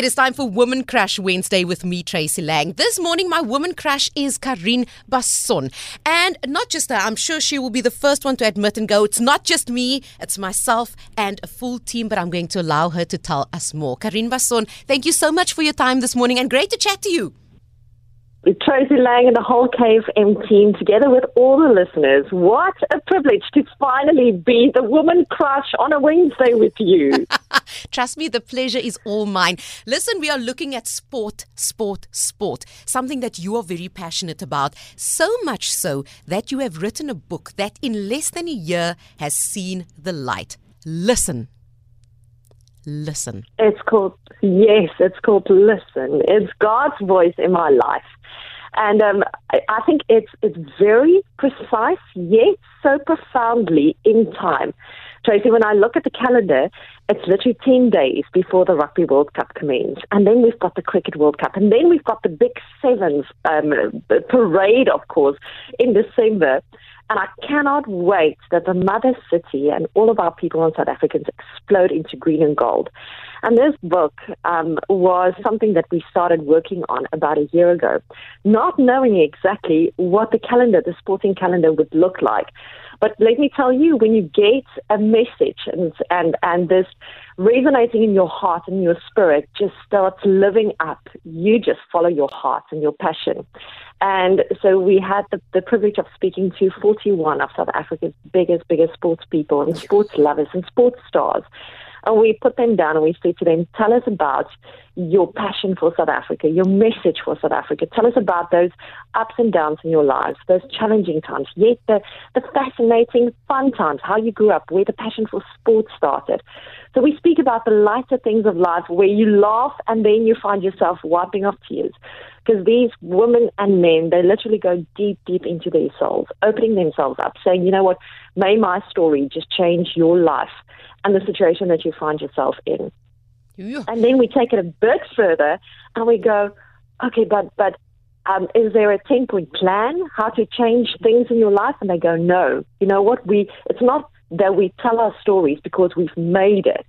It is time for Woman Crush Wednesday with me, Tracy Lang. This morning, my Woman Crush is Karien Basson. And not just her, I'm sure she will be the first one to admit and go, it's not just me, it's myself and a full team, but I'm going to allow her to tell us more. Karien Basson, thank you so much for your time this morning and great to chat to you. With Tracy Lang and the whole KFM team, together with all the listeners, what a privilege to finally be the Woman Crush on a Wednesday with you. Trust me, the pleasure is all mine. Listen, we are looking at sport, something that you are very passionate about, so much so that you have written a book that in less than a year has seen the light. Listen. It's called Listen. It's God's voice in my life. And I think it's very precise, yet so profoundly in time. Tracy, when I look at the calendar, it's literally 10 days before the Rugby World Cup commences. And then we've got the Cricket World Cup. And then we've got the Big Sevens parade, of course, in December. And I cannot wait that the mother city and all of our people and South Africans explode into green and gold. And this book was something that we started working on about a year ago, not knowing exactly what the sporting calendar would look like. But let me tell you, when you get a message and this resonating in your heart and your spirit just starts living up, you just follow your heart and your passion. And so we had the privilege of speaking to 41 of South Africa's biggest sports people and sports lovers and sports stars. And we put them down and we said to them, tell us about your passion for South Africa, your message for South Africa. Tell us about those ups and downs in your lives, those challenging times, yet the fascinating fun times, how you grew up, where the passion for sport started. So we speak about the lighter things of life where you laugh and then you find yourself wiping off tears. Because these women and men, they literally go deep, deep into their souls, opening themselves up, saying, you know what, may my story just change your life and the situation that you find yourself in. Yeah. And then we take it a bit further and we go, okay, but is there a 10-point plan, how to change things in your life? And they go, no. You know what, it's not that we tell our stories because we've made it,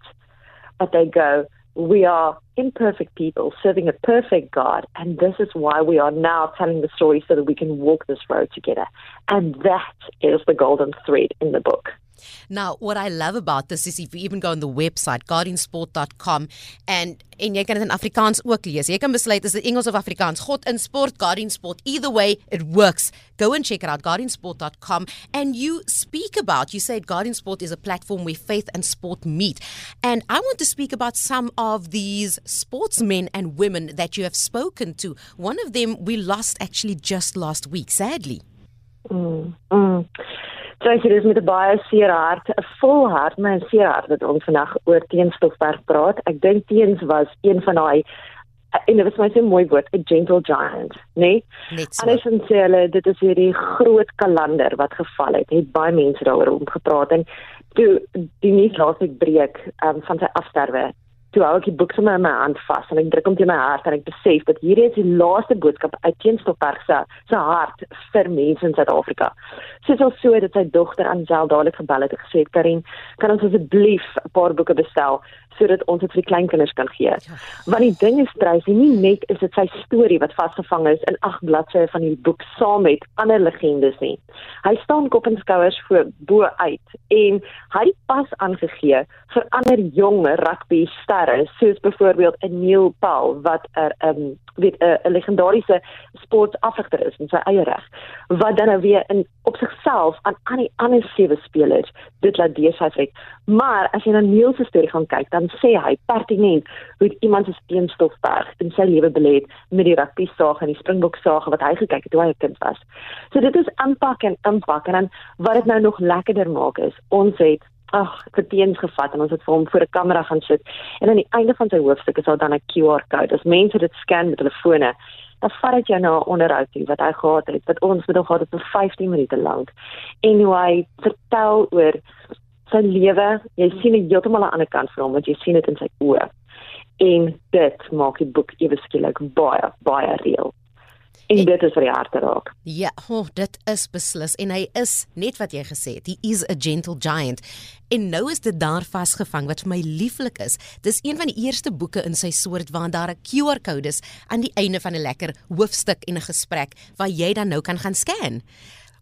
but they go, we are imperfect people serving a perfect God, and this is why we are now telling the story so that we can walk this road together. And that is the golden thread in the book. Now, what I love about this is if you even go on the website, guardiansport.com, en jy kan dit in Afrikaans ook lees. Jy kan besluit, is dit Engels of Afrikaans? God in Sport, Guardian Sport. Either way, it works. Go and check it out, guardiansport.com. And you said Guardian Sport is a platform where faith and sport meet. And I want to speak about some of these sportsmen and women that you have spoken to. One of them we lost actually just last week, sadly. Tracy, dis met 'n baie seer hart, 'n vol hart, maar 'n seer hart wat ons vandag oor Tienstofberg praat. Ek dink Tiens was een van daai, en dit was my so mooi woord, 'n gentle giant, nee? Net so. Anders dan sê hulle, dit is hierdie groot kalander wat geval het baie mense daaroor omgepraat, en toe die nuus laasweek breek van sy afsterwe, toe hou ek die boek sommer in my hand vas en ek druk hom teen my hart en ek besef dat hierdie is die laaste boodskap uit Tienstofberg se hart vir mense in Suid-Afrika. Soos al so dat sy dogter Anjel dadelik gebel het en gesê het, Karien, kan ons asseblief 'n paar boeke bestel sodat ons dit vir die kleinkinders kan gee. Want die ding is, Tracy, nie net is dit sy storie wat vasgevang is in 8 bladsye van hierdie boek saam met ander legendes nie. Hy staan kop en skouers voor bo uit en hy het pas aangegee vir ander jonger rugby sterre, soos byvoorbeeld Daniel Paul wat 'n legendariese sportsafrigter is in sy eie reg, wat dan nou weer op sigself aan die ander 7 spelers dit laat deursyf het. Maar as jy na Daniel se storie gaan kyk, dan sê hy pertinent hoe iemand soos Tienstofberg in sy lewe belê het met die rugby saag en die Springbok saag wat hy gekyk het toe hy 'n kind was. So dit is aanpak en impak, en dan wat dit nou nog lekkerder maak is, ons het vir Teens gevat en ons het vir hom voor 'n kamera gaan sit en aan die einde van sy hoofstuk is daar dan 'n QR-code. As mense dit scan met hulle fone, dan vat dit jou na 'n onderhoud toe wat hy gehad het, wat ons met hom gehad het vir 15 minute lank. En hoe hy vertel oor sy lewe, jy sien dit heeltemal aan die ander kant van hom, want jy sien dit in sy oë. En dit maak die boek ewe skielik baie, baie reëel. En dit is vir die harte raak. Ja, dit is beslis. En hy is, net wat jy gesê het, he is a gentle giant. En nou is dit daar vastgevang, wat vir my lieflik is. Dis een van die eerste boeke in sy soort, waar daar 'n QR-code is aan die einde van 'n lekker hoofstuk en 'n gesprek, waar jy dan nou kan gaan scan.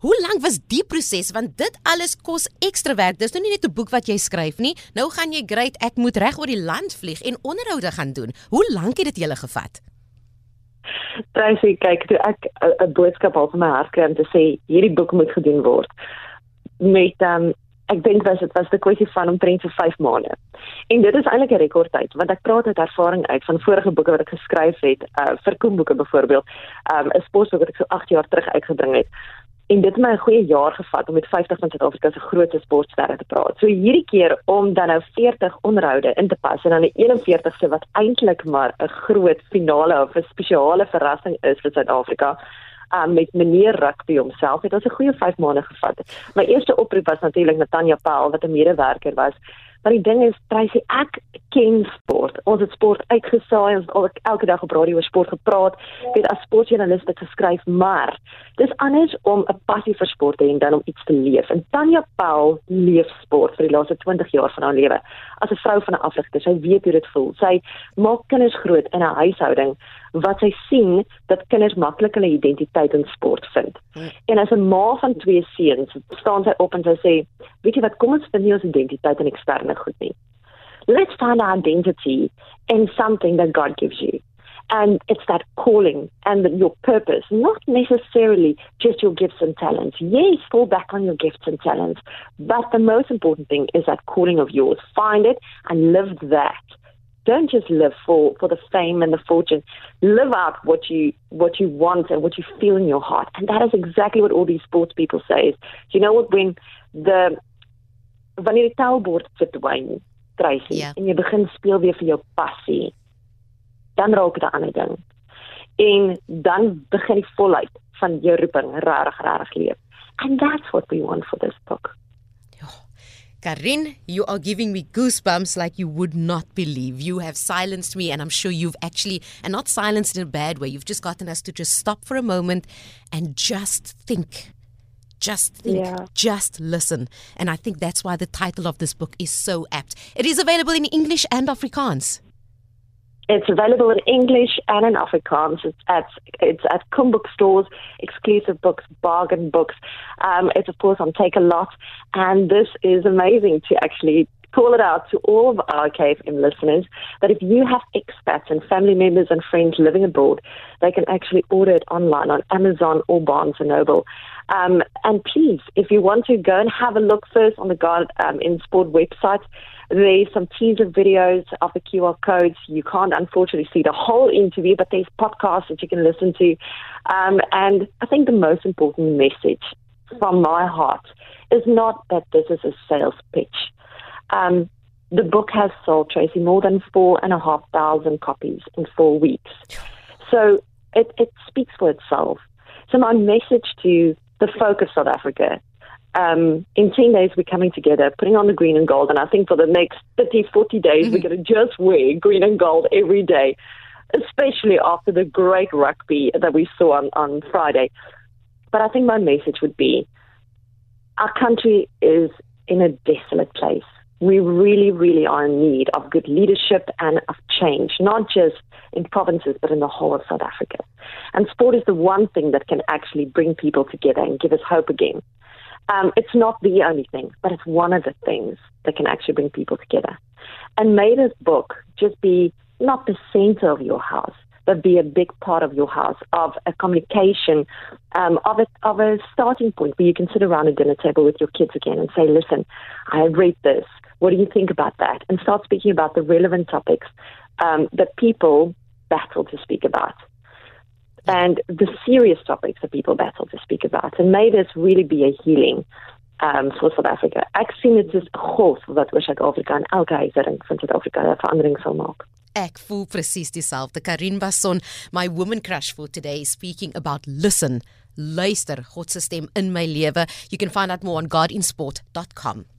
Hoe lang was die proses? Want dit alles kos ekstra werk. Dis nou nie net 'n boek wat jy skryf nie. Nou gaan jy great, ek moet reg oor die land vlieg en onderhoude gaan doen. Hoe lank het dit julle gevat? Tracy, kyk, toe ek 'n boodskap al van my hart kry om te sê, hierdie boek moet gedoen word. Ek dink was die kwessie van omtrent vir 5 maande. En dit is eintlik 'n rekordtyd, want ek praat uit ervaring uit van vorige boeke wat ek geskryf het, vir Kumbuk byvoorbeeld, 'n sportboek wat ek so 8 jaar terug uitgebring het. En dit het my 'n goeie jaar gevat om met 50 van Suid-Afrika se grootste sportsterre te praat. So hierdie keer om dan nou 40 onderhoude in te pas en dan 'n 41ste wat eintlik maar 'n groot finale of 'n spesiale verrassing is vir Suid-Afrika. Met meneer Rugby homself het ons 'n goeie 5 maande gevat. My eerste oproep was natuurlik Natanja Paul, wat 'n medewerker was. Maar die ding is, Tracy, ek ken sport. Ons het sport uitgesaai, ons het elke dag op radio oor sport gepraat. Ek het as sportjournalist dit geskryf, maar dis anders om 'n passie vir sport te hê en dan om iets te leef. En Tanja Paul leef sport vir die laaste 20 jaar van haar lewe. As 'n vrou van 'n afrigter, sy weet hoe dit voel. Sy maak kinders groot in 'n huishouding wat sy sien dat kinders maklik hulle identiteit in sport vind. En as 'n ma van 2 seuns, staan sy op en sy sê, weet jy wat, kom ons vind nie ons identiteit in eksterne goed nie. Let's find our identity in something that God gives you. And it's that calling and your purpose, not necessarily just your gifts and talents. Yes, fall back on your gifts and talents, but the most important thing is that calling of yours. Find it and live that. Don't just live for the fame and the fortune. Live out what you want and what you feel in your heart. And that is exactly what all these sports people say. You know what, when wanneer die taalbord verdwyn, Tracy, en jy begin speel weer vir jou passie, dan raak dit 'n ander ding. En dan begin die volheid van jou roeping rarig leef. And that's what we want for this book. Karien, you are giving me goosebumps like you would not believe. You have silenced me, and I'm sure you've actually, and not silenced in a bad way, you've just gotten us to just stop for a moment and just think. Just think, just listen. And I think that's why the title of this book is so apt. It is available in English and Afrikaans. It's available in English and in Afrikaans. It's at Kumbuk stores, exclusive books, bargain books. It's, of course, on Take A Lot. And this is amazing to actually call it out to all of our KFM listeners that if you have expats and family members and friends living abroad, they can actually order it online on Amazon or Barnes and Noble. And please, if you want to go and have a look first on the Guardian Sport website, there's some teaser videos of the QR codes. You can't unfortunately see the whole interview, but there's podcasts that you can listen to. And I think the most important message from my heart is not that this is a sales pitch. The book has sold, Tracy, more than 4,500 copies in 4 weeks. So it speaks for itself. So my message to the folk of South Africa, in 10 days we're coming together, putting on the green and gold, and I think for the next 30, 40 days we're going to just wear green and gold every day, especially after the great rugby that we saw on Friday. But I think my message would be, our country is in a desolate place. We really, really are in need of good leadership and of change, not just in provinces, but in the whole of South Africa. And sport is the one thing that can actually bring people together and give us hope again. It's not the only thing, but it's one of the things that can actually bring people together. And may this book just be not the center of your house, but be a big part of your house, of a communication, of a starting point where you can sit around a dinner table with your kids again and say, listen, I read this. What do you think about that? And start speaking about the relevant topics that people battle to speak about and the serious topics that people battle to speak about. And may this really be a healing for South Africa. Ek sien dit is golf wat oor Suid-Afrika en elke huishouding van Suid-Afrika 'n verandering sal maak. Ek voel presies dieselfde. Karien Basson, my woman crush for today, is speaking about listen, luister, God se stem in my lewe. You can find out more on guardiansport.com.